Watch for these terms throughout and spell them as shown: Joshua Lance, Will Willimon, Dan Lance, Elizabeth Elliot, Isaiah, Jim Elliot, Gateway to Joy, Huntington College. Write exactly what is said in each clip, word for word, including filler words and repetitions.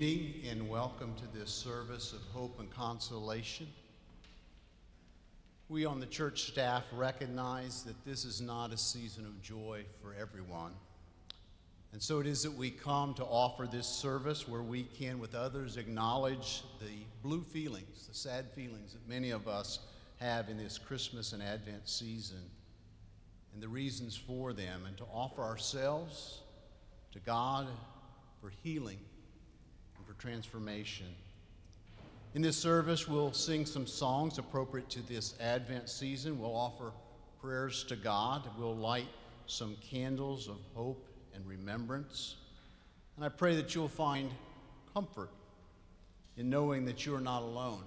evening and welcome to this service of hope and consolation. We on the church staff recognize that this is not a season of joy for everyone. And so it is that we come to offer this service where we can, with others, acknowledge the blue feelings, the sad feelings that many of us have in this Christmas and Advent season, and the reasons for them, and to offer ourselves to God for healing and for transformation. In this service, we'll sing some songs appropriate to this Advent season. We'll offer prayers to God. We'll light some candles of hope and remembrance. And I pray that you'll find comfort in knowing that you are not alone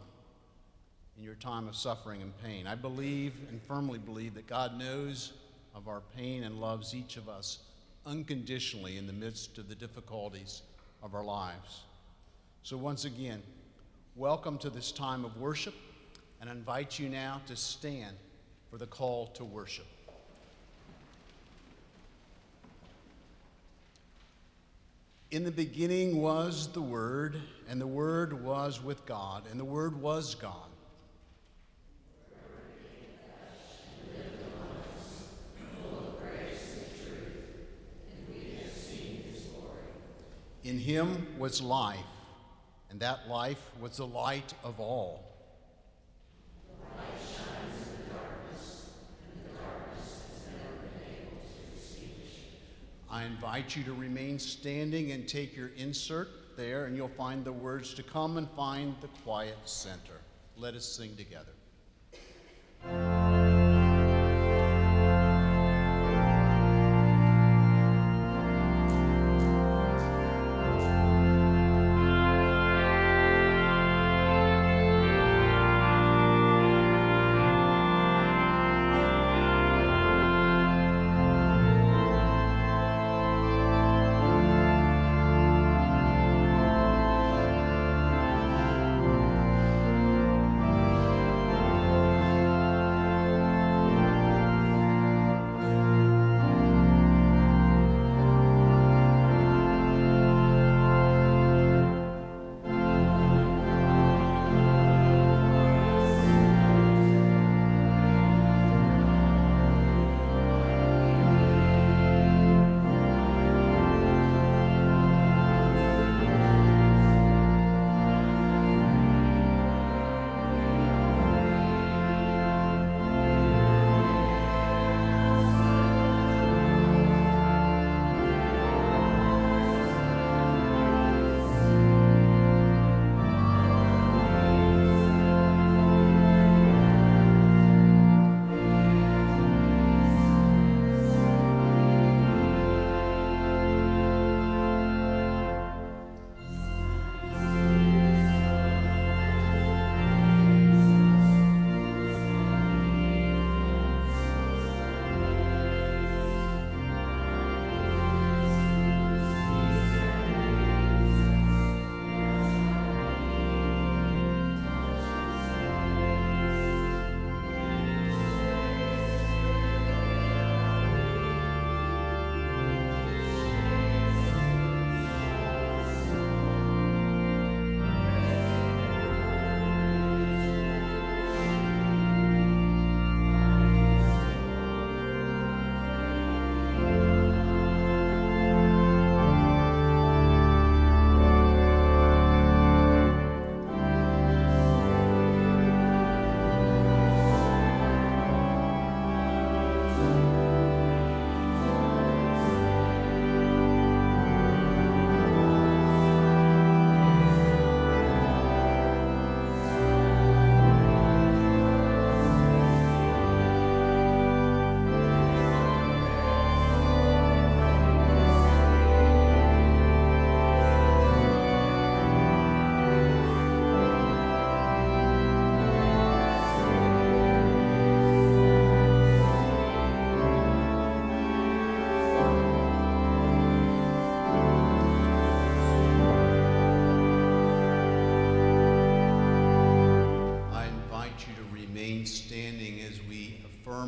in your time of suffering and pain. I believe and firmly believe that God knows of our pain and loves each of us unconditionally in the midst of the difficulties of our lives. So once again, welcome to this time of worship, and I invite you now to stand for the call to worship. In the beginning was the Word, and the Word was with God, and the Word was God. In him was life, and that life was the light of all. The light shines in the darkness, and the darkness has never been able to extinguish it. I invite you to remain standing and take your insert there, and you'll find the words to come and find the quiet center. Let us sing together.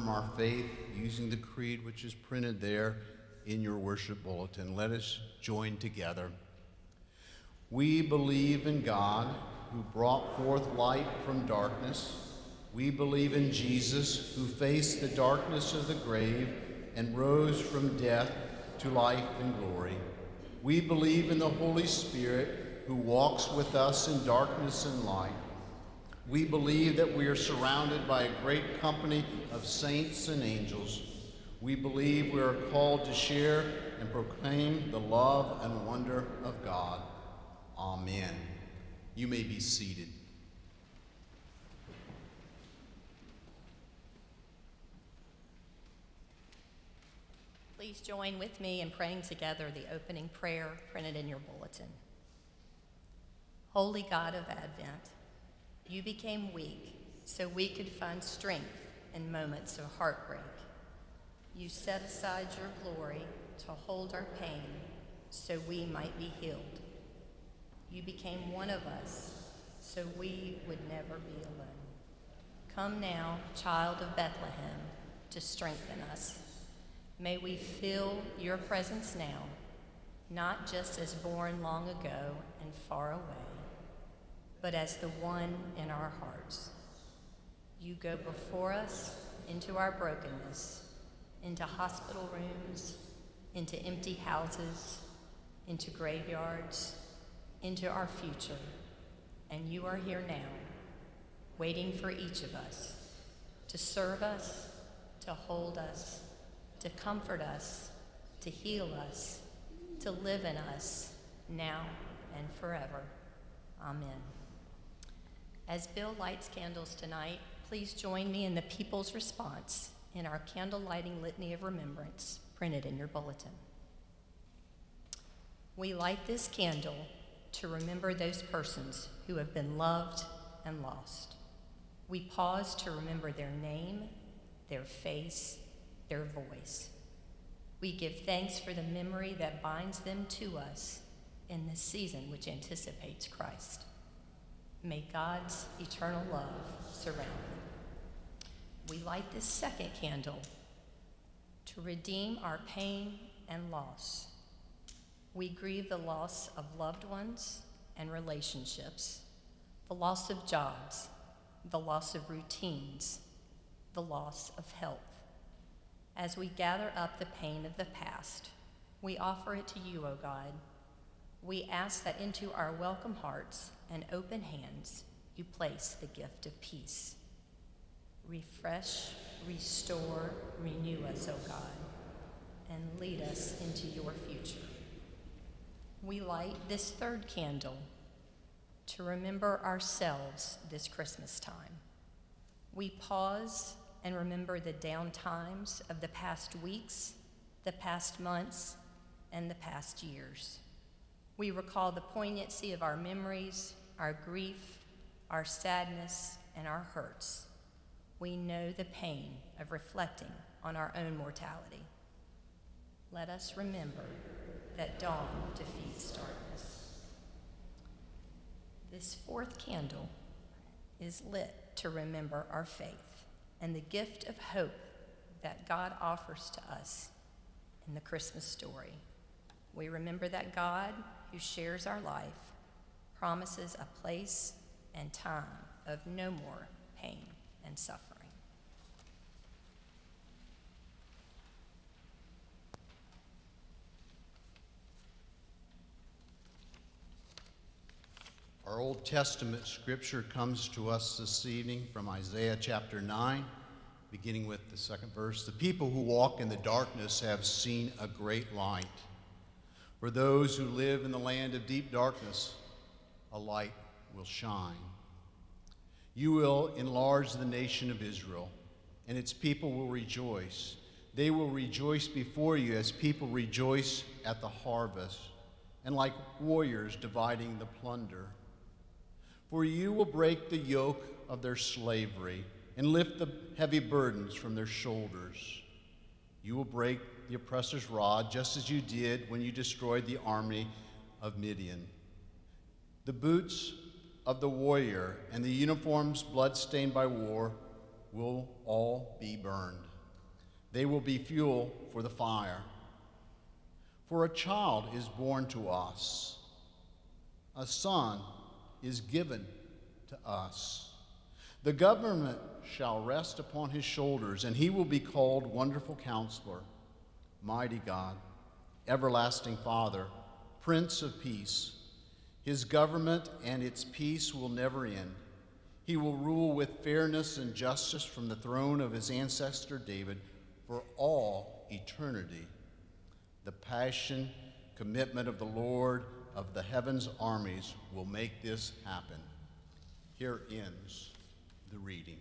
Our faith using the creed which is printed there in your worship bulletin. Let us join together. We believe in God, who brought forth light from darkness. We believe in Jesus, who faced the darkness of the grave and rose from death to life and glory. We believe in the Holy Spirit, who walks with us in darkness and light. We believe that we are surrounded by a great company of saints and angels. We believe we are called to share and proclaim the love and wonder of God. Amen. You may be seated. Please join with me in praying together the opening prayer printed in your bulletin. Holy God of Advent, you became weak so we could find strength in moments of heartbreak. You set aside your glory to hold our pain so we might be healed. You became one of us so we would never be alone. Come now, child of Bethlehem, to strengthen us. May we feel your presence now, not just as born long ago and far away, but as the one in our hearts. You go before us into our brokenness, into hospital rooms, into empty houses, into graveyards, into our future, and you are here now, waiting for each of us, to serve us, to hold us, to comfort us, to heal us, to live in us, now and forever. Amen. As Bill lights candles tonight, please join me in the people's response in our candle lighting litany of remembrance printed in your bulletin. We light this candle to remember those persons who have been loved and lost. We pause to remember their name, their face, their voice. We give thanks for the memory that binds them to us in this season which anticipates Christ. May God's eternal love surround them. We light this second candle to redeem our pain and loss. We grieve the loss of loved ones and relationships, the loss of jobs, the loss of routines, the loss of health. As we gather up the pain of the past, we offer it to you, O God. We ask that into our welcome hearts and open hands, you place the gift of peace. Refresh, restore, renew us, O God, and lead us into your future. We light this third candle to remember ourselves this Christmas time. We pause and remember the down times of the past weeks, the past months, and the past years. We recall the poignancy of our memories, our grief, our sadness, and our hurts. We know the pain of reflecting on our own mortality. Let us remember that dawn defeats darkness. This fourth candle is lit to remember our faith and the gift of hope that God offers to us in the Christmas story. We remember that God, who shares our life, promises a place and time of no more pain and suffering. Our Old Testament scripture comes to us this evening from Isaiah chapter nine, beginning with the second verse. The people who walk in the darkness have seen a great light. For those who live in the land of deep darkness, a light will shine. You will enlarge the nation of Israel, and its people will rejoice. They will rejoice before you as people rejoice at the harvest, and like warriors dividing the plunder. For you will break the yoke of their slavery and lift the heavy burdens from their shoulders. You will break the oppressor's rod, just as you did when you destroyed the army of Midian. The boots of the warrior and the uniforms bloodstained by war will all be burned. They will be fuel for the fire. For a child is born to us, a son is given to us. The government shall rest upon his shoulders, and he will be called Wonderful Counselor, Mighty God, Everlasting Father, Prince of Peace. His government and its peace will never end. He will rule with fairness and justice from the throne of his ancestor David for all eternity. The passion, commitment of the Lord of the heaven's armies will make this happen. Here ends the reading.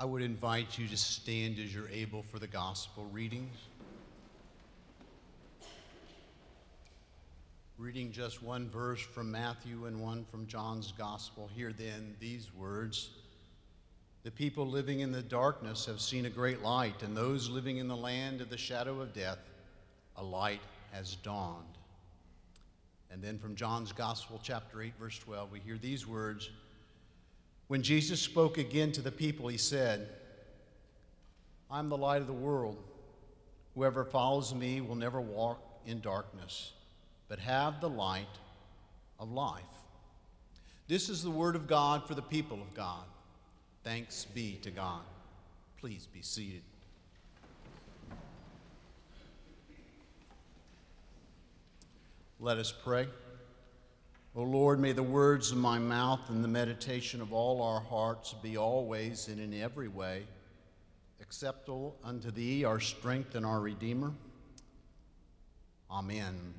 I would invite you to stand as you're able for the gospel readings. reading just one verse from Matthew and one from John's Gospel. Hear then these words. The people living in the darkness have seen a great light, and those living in the land of the shadow of death, a light has dawned. And then from John's Gospel, chapter eight, verse twelve, we hear these words. When Jesus spoke again to the people, he said, I am the light of the world. Whoever follows me will never walk in darkness, but have the light of life. This is the word of God for the people of God. Thanks be to God. Please be seated. Let us pray. O Lord, may the words of my mouth and the meditation of all our hearts be always and in every way acceptable unto thee, our strength and our Redeemer. Amen.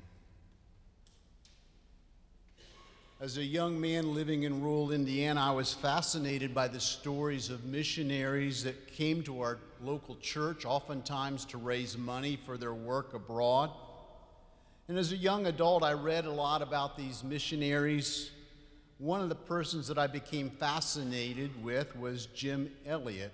As a young man living in rural Indiana, I was fascinated by the stories of missionaries that came to our local church, oftentimes to raise money for their work abroad. And as a young adult, I read a lot about these missionaries. One of the persons that I became fascinated with was Jim Elliot.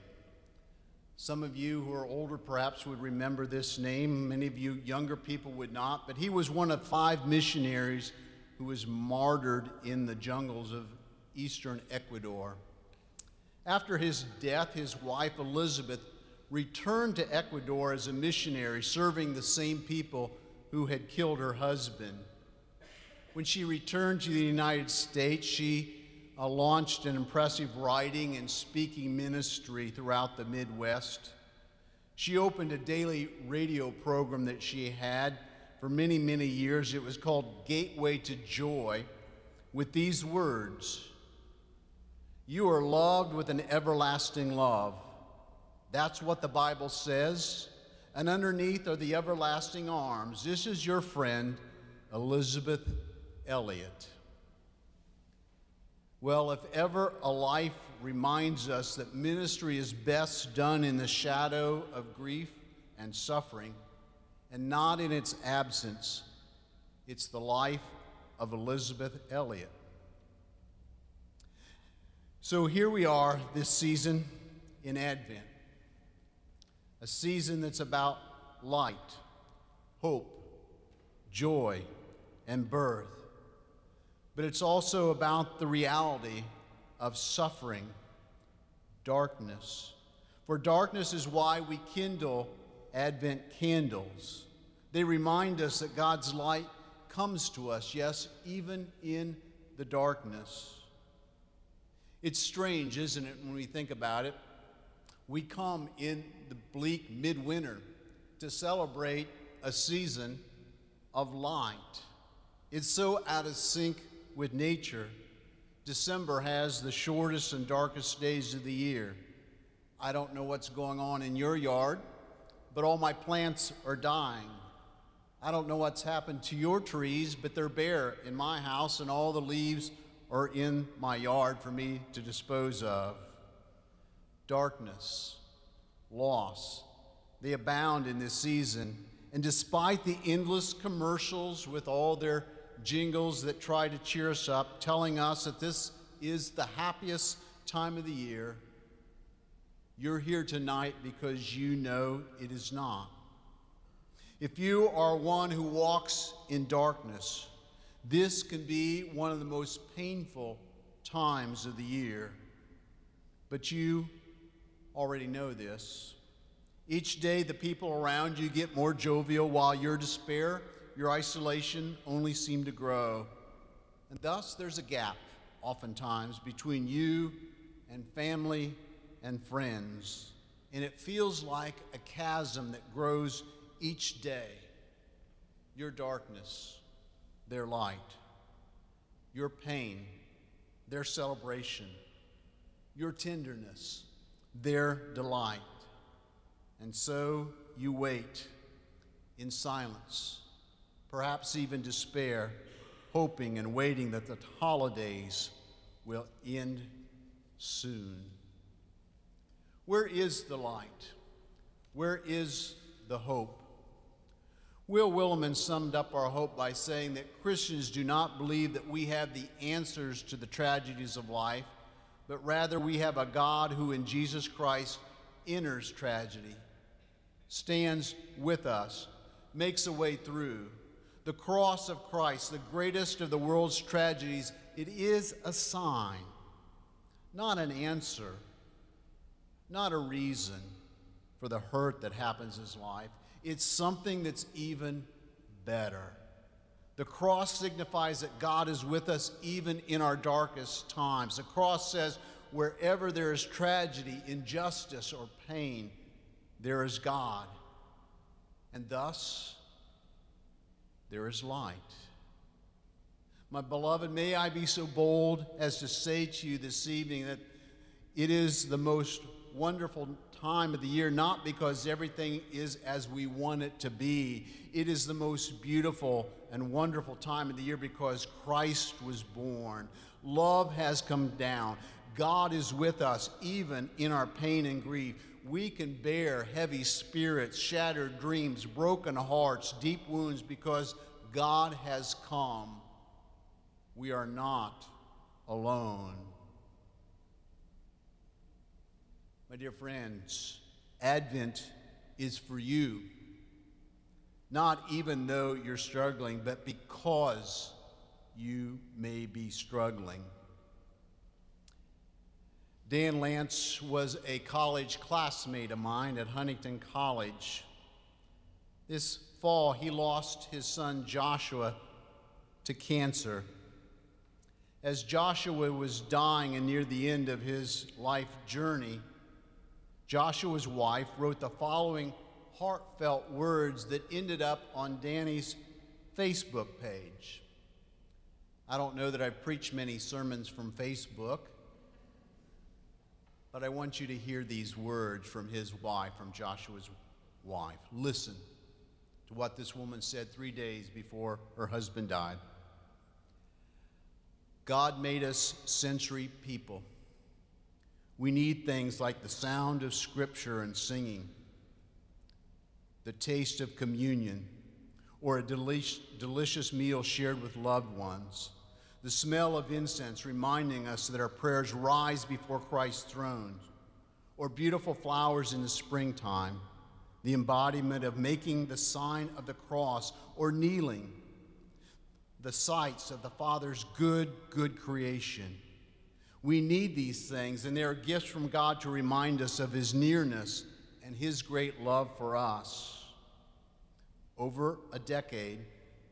Some of you who are older perhaps would remember this name. Many of you younger people would not, but he was one of five missionaries who was martyred in the jungles of eastern Ecuador. After his death, his wife Elizabeth returned to Ecuador as a missionary, serving the same people who had killed her husband. When she returned to the United States, she uh, launched an impressive writing and speaking ministry throughout the Midwest. She opened a daily radio program that she had for many, many years. It was called Gateway to Joy, with these words, you are loved with an everlasting love. That's what the Bible says. And underneath are the everlasting arms. This is your friend, Elizabeth Elliot. Well, if ever a life reminds us that ministry is best done in the shadow of grief and suffering, and not in its absence, it's the life of Elizabeth Elliot. So here we are this season in Advent, a season that's about light, hope, joy, and birth. But it's also about the reality of suffering, darkness. For darkness is why we kindle Advent candles. They remind us that God's light comes to us, yes, even in the darkness. It's strange, isn't it, when we think about it? We come in the bleak midwinter to celebrate a season of light. It's so out of sync with nature. December has the shortest and darkest days of the year. I don't know what's going on in your yard, but all my plants are dying. I don't know what's happened to your trees, but they're bare in my house, and all the leaves are in my yard for me to dispose of. Darkness, loss, they abound in this season. And despite the endless commercials with all their jingles that try to cheer us up, telling us that this is the happiest time of the year, you're here tonight because you know it is not. If you are one who walks in darkness, this can be one of the most painful times of the year. But you already know this. Each day, the people around you get more jovial, while your despair, your isolation only seem to grow. And thus, there's a gap, oftentimes, between you and family and friends, and it feels like a chasm that grows each day. Your darkness, their light. Your pain, their celebration. Your tenderness, their delight. And so you wait in silence, perhaps even despair, hoping and waiting that the holidays will end soon. Where is the light? Where is the hope? Will Willimon summed up our hope by saying that Christians do not believe that we have the answers to the tragedies of life, but rather we have a God who in Jesus Christ enters tragedy, stands with us, makes a way through. The cross of Christ, the greatest of the world's tragedies, it is a sign, not an answer, not a reason for the hurt that happens in his life. It's something that's even better. The cross signifies that God is with us even in our darkest times. The cross says wherever there is tragedy, injustice, or pain, there is God. And thus, there is light. My beloved, may I be so bold as to say to you this evening that it is the most wonderful time of the year, not because everything is as we want it to be. It is the most beautiful and wonderful time of the year because Christ was born. Love has come down. God is with us even in our pain and grief. We can bear heavy spirits, shattered dreams, broken hearts, deep wounds because God has come. We are not alone. My dear friends, Advent is for you, not even though you're struggling, but because you may be struggling. Dan Lance was a college classmate of mine at Huntington College. This fall, he lost his son Joshua to cancer. As Joshua was dying and near the end of his life journey, Joshua's wife wrote the following heartfelt words that ended up on Danny's Facebook page. I don't know that I've preached many sermons from Facebook, but I want you to hear these words from his wife, from Joshua's wife. Listen to what this woman said three days before her husband died. God made us sensory people. We need things like the sound of scripture and singing, the taste of communion, or a delish, delicious meal shared with loved ones, the smell of incense reminding us that our prayers rise before Christ's throne, or beautiful flowers in the springtime, the embodiment of making the sign of the cross, or kneeling, the sights of the Father's good, good creation. We need these things, and they are gifts from God to remind us of his nearness and his great love for us. Over a decade,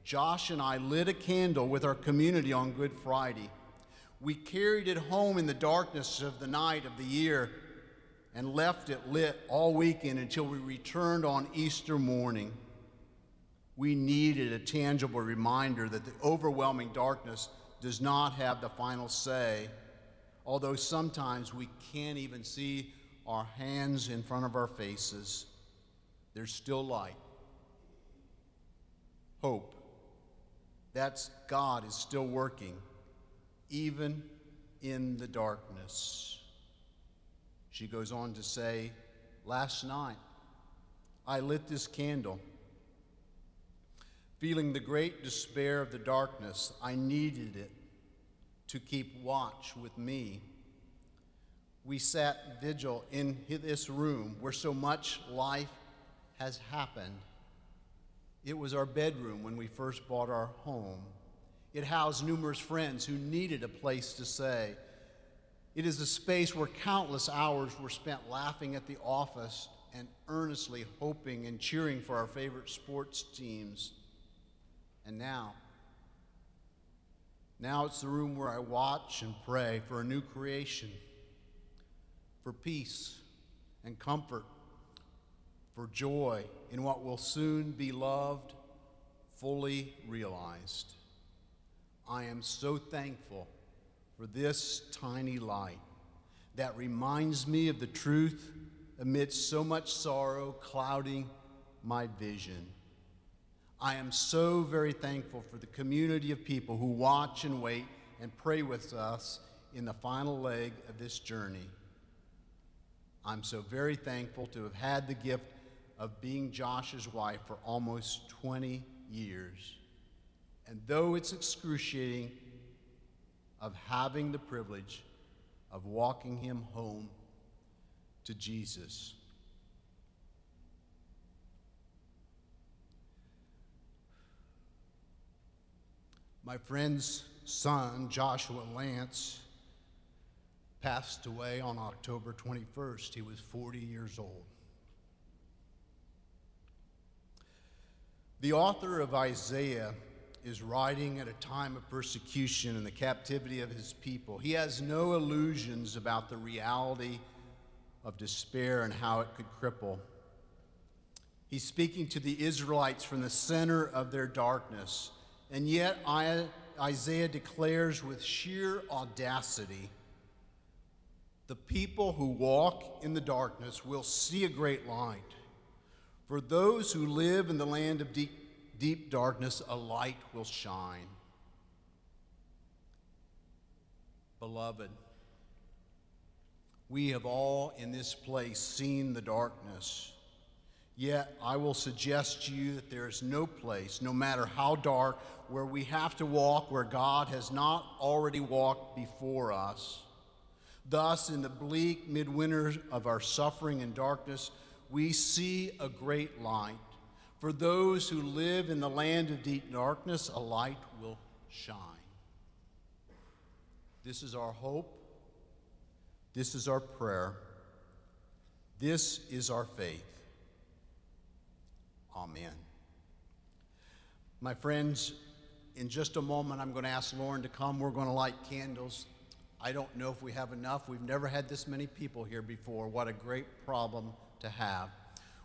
Josh and I lit a candle with our community on Good Friday. We carried it home in the darkness of the night of the year and left it lit all weekend until we returned on Easter morning. We needed a tangible reminder that the overwhelming darkness does not have the final say, although sometimes we can't even see our hands in front of our faces. There's still light. Hope. That's God is still working, even in the darkness. She goes on to say, last night, I lit this candle. Feeling the great despair of the darkness, I needed it to keep watch with me. We sat vigil in this room where so much life has happened. It was our bedroom when we first bought our home. It housed numerous friends who needed a place to stay. It is a space where countless hours were spent laughing at the office and earnestly hoping and cheering for our favorite sports teams. And now, Now it's the room where I watch and pray for a new creation, for peace and comfort, for joy in what will soon be loved, fully realized. I am so thankful for this tiny light that reminds me of the truth amidst so much sorrow clouding my vision. I am so very thankful for the community of people who watch and wait and pray with us in the final leg of this journey. I'm so very thankful to have had the gift of being Josh's wife for almost twenty years. And though it's excruciating, of having the privilege of walking him home to Jesus. My friend's son, Joshua Lance, passed away on October twenty-first. He was forty years old. The author of Isaiah is writing at a time of persecution and the captivity of his people. He has no illusions about the reality of despair and how it could cripple. He's speaking to the Israelites from the center of their darkness, and yet Isaiah declares with sheer audacity, "The people who walk in the darkness will see a great light. For those who live in the land of deep Deep darkness, a light will shine." Beloved, we have all in this place seen the darkness. Yet I will suggest to you that there is no place, no matter how dark, where we have to walk where God has not already walked before us. Thus, in the bleak midwinter of our suffering and darkness, we see a great light. For those who live in the land of deep darkness, a light will shine. This is our hope. This is our prayer. This is our faith. Amen. My friends, in just a moment, I'm going to ask Lauren to come. We're going to light candles. I don't know if we have enough. We've never had this many people here before. What a great problem to have.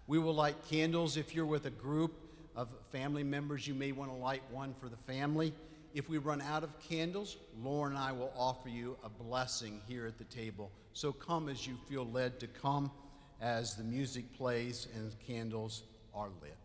We will light candles. If you're with a group of family members, you may want to light one for the family. If we run out of candles, Lauren and I will offer you a blessing here at the table. So come as you feel led to come as the music plays and candles are lit.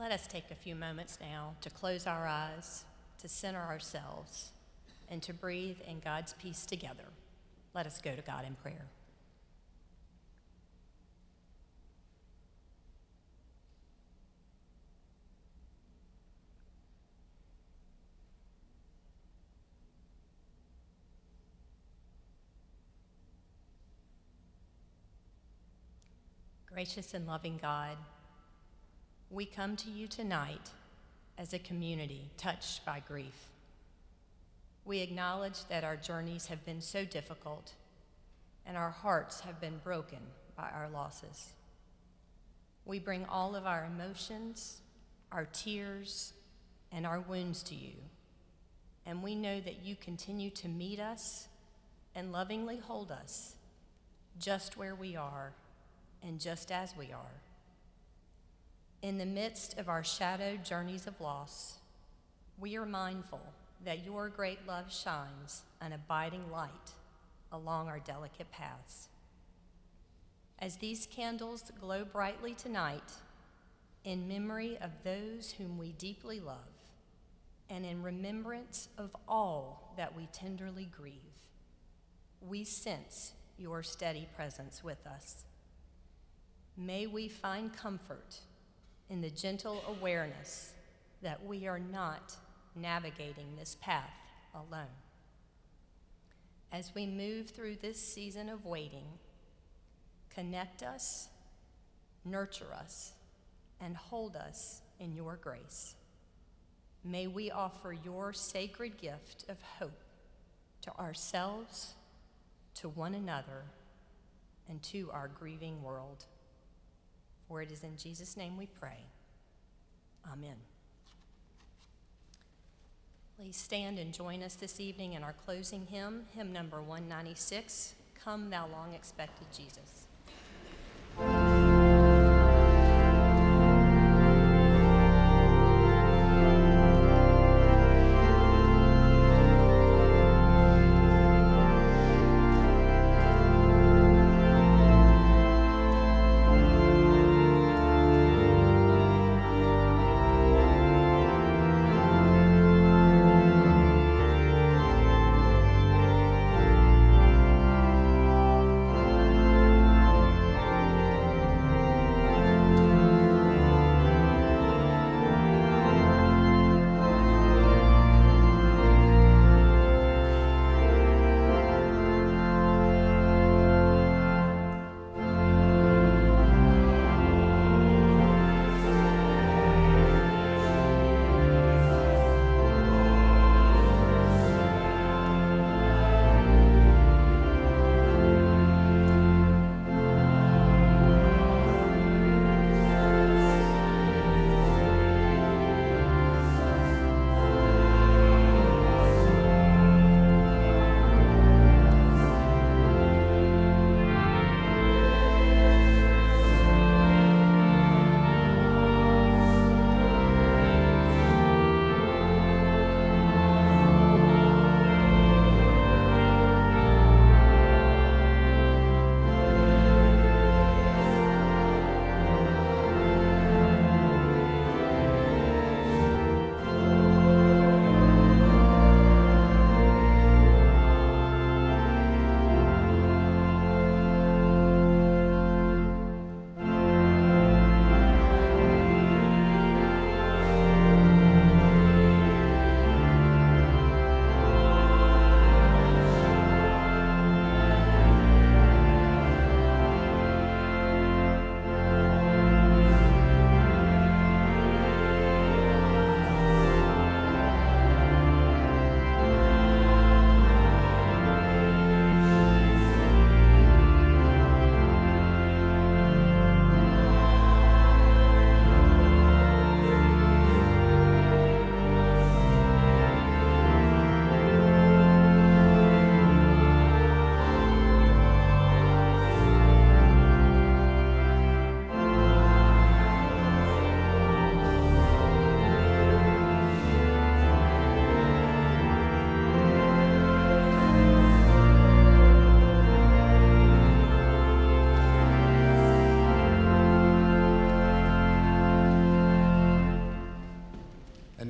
Let us take a few moments now to close our eyes, to center ourselves, and to breathe in God's peace together. Let us go to God in prayer. Gracious and loving God, we come to you tonight as a community touched by grief. We acknowledge that our journeys have been so difficult and our hearts have been broken by our losses. We bring all of our emotions, our tears, and our wounds to you, and we know that you continue to meet us and lovingly hold us just where we are and just as we are. In the midst of our shadowed journeys of loss, we are mindful that your great love shines an abiding light along our delicate paths. As these candles glow brightly tonight, in memory of those whom we deeply love, and in remembrance of all that we tenderly grieve, we sense your steady presence with us. May we find comfort in the gentle awareness that we are not navigating this path alone. As we move through this season of waiting, connect us, nurture us, and hold us in your grace. May we offer your sacred gift of hope to ourselves, to one another, and to our grieving world. For it is in Jesus' name we pray. Amen. Please stand and join us this evening in our closing hymn, hymn number one ninety-six, Come Thou Long Expected Jesus.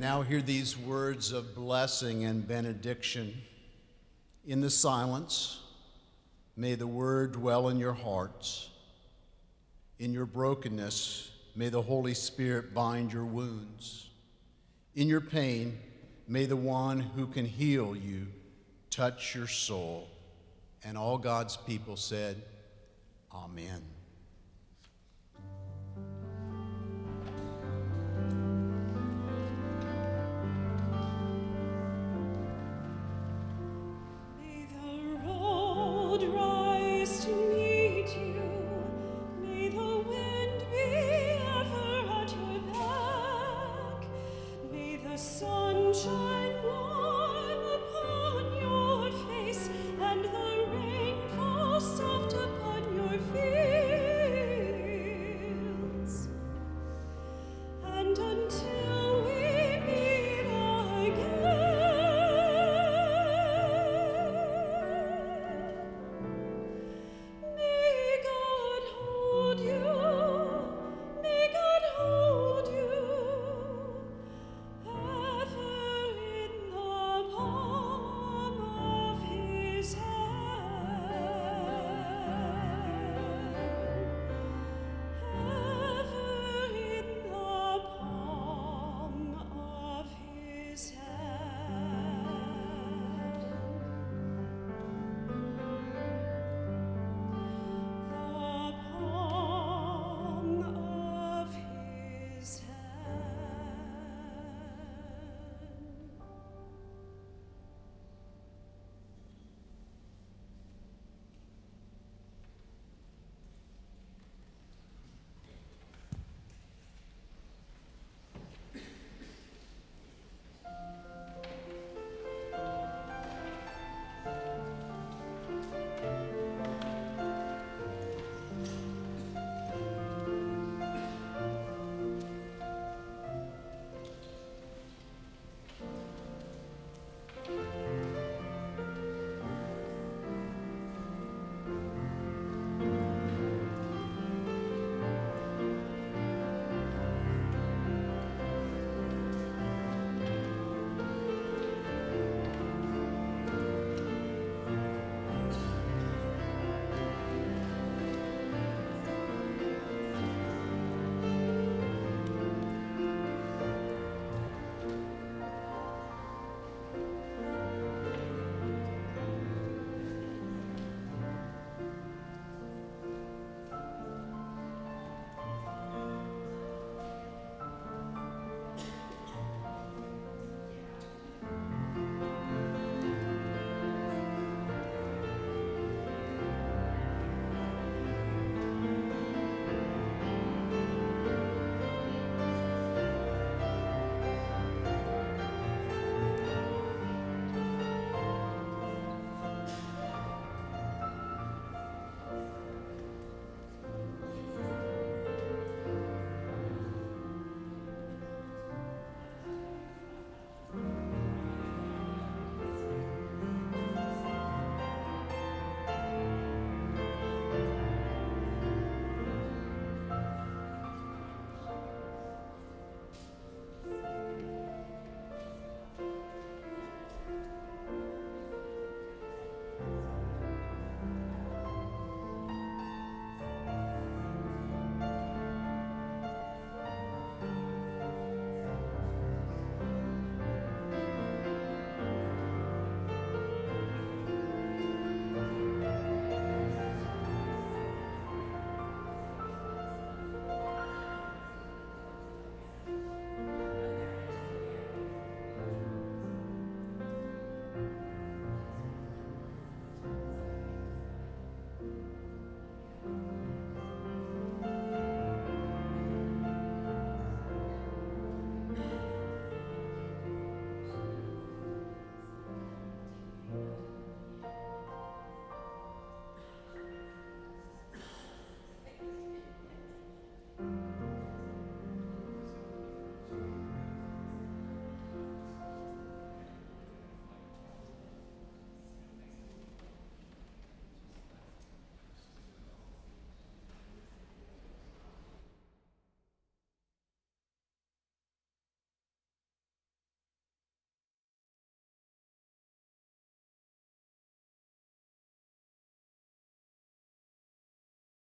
now hear these words of blessing and benediction. In the silence, may the word dwell in your hearts. In your brokenness, may the Holy Spirit bind your wounds. In your pain, may the one who can heal you touch your soul. And all God's people said, Amen.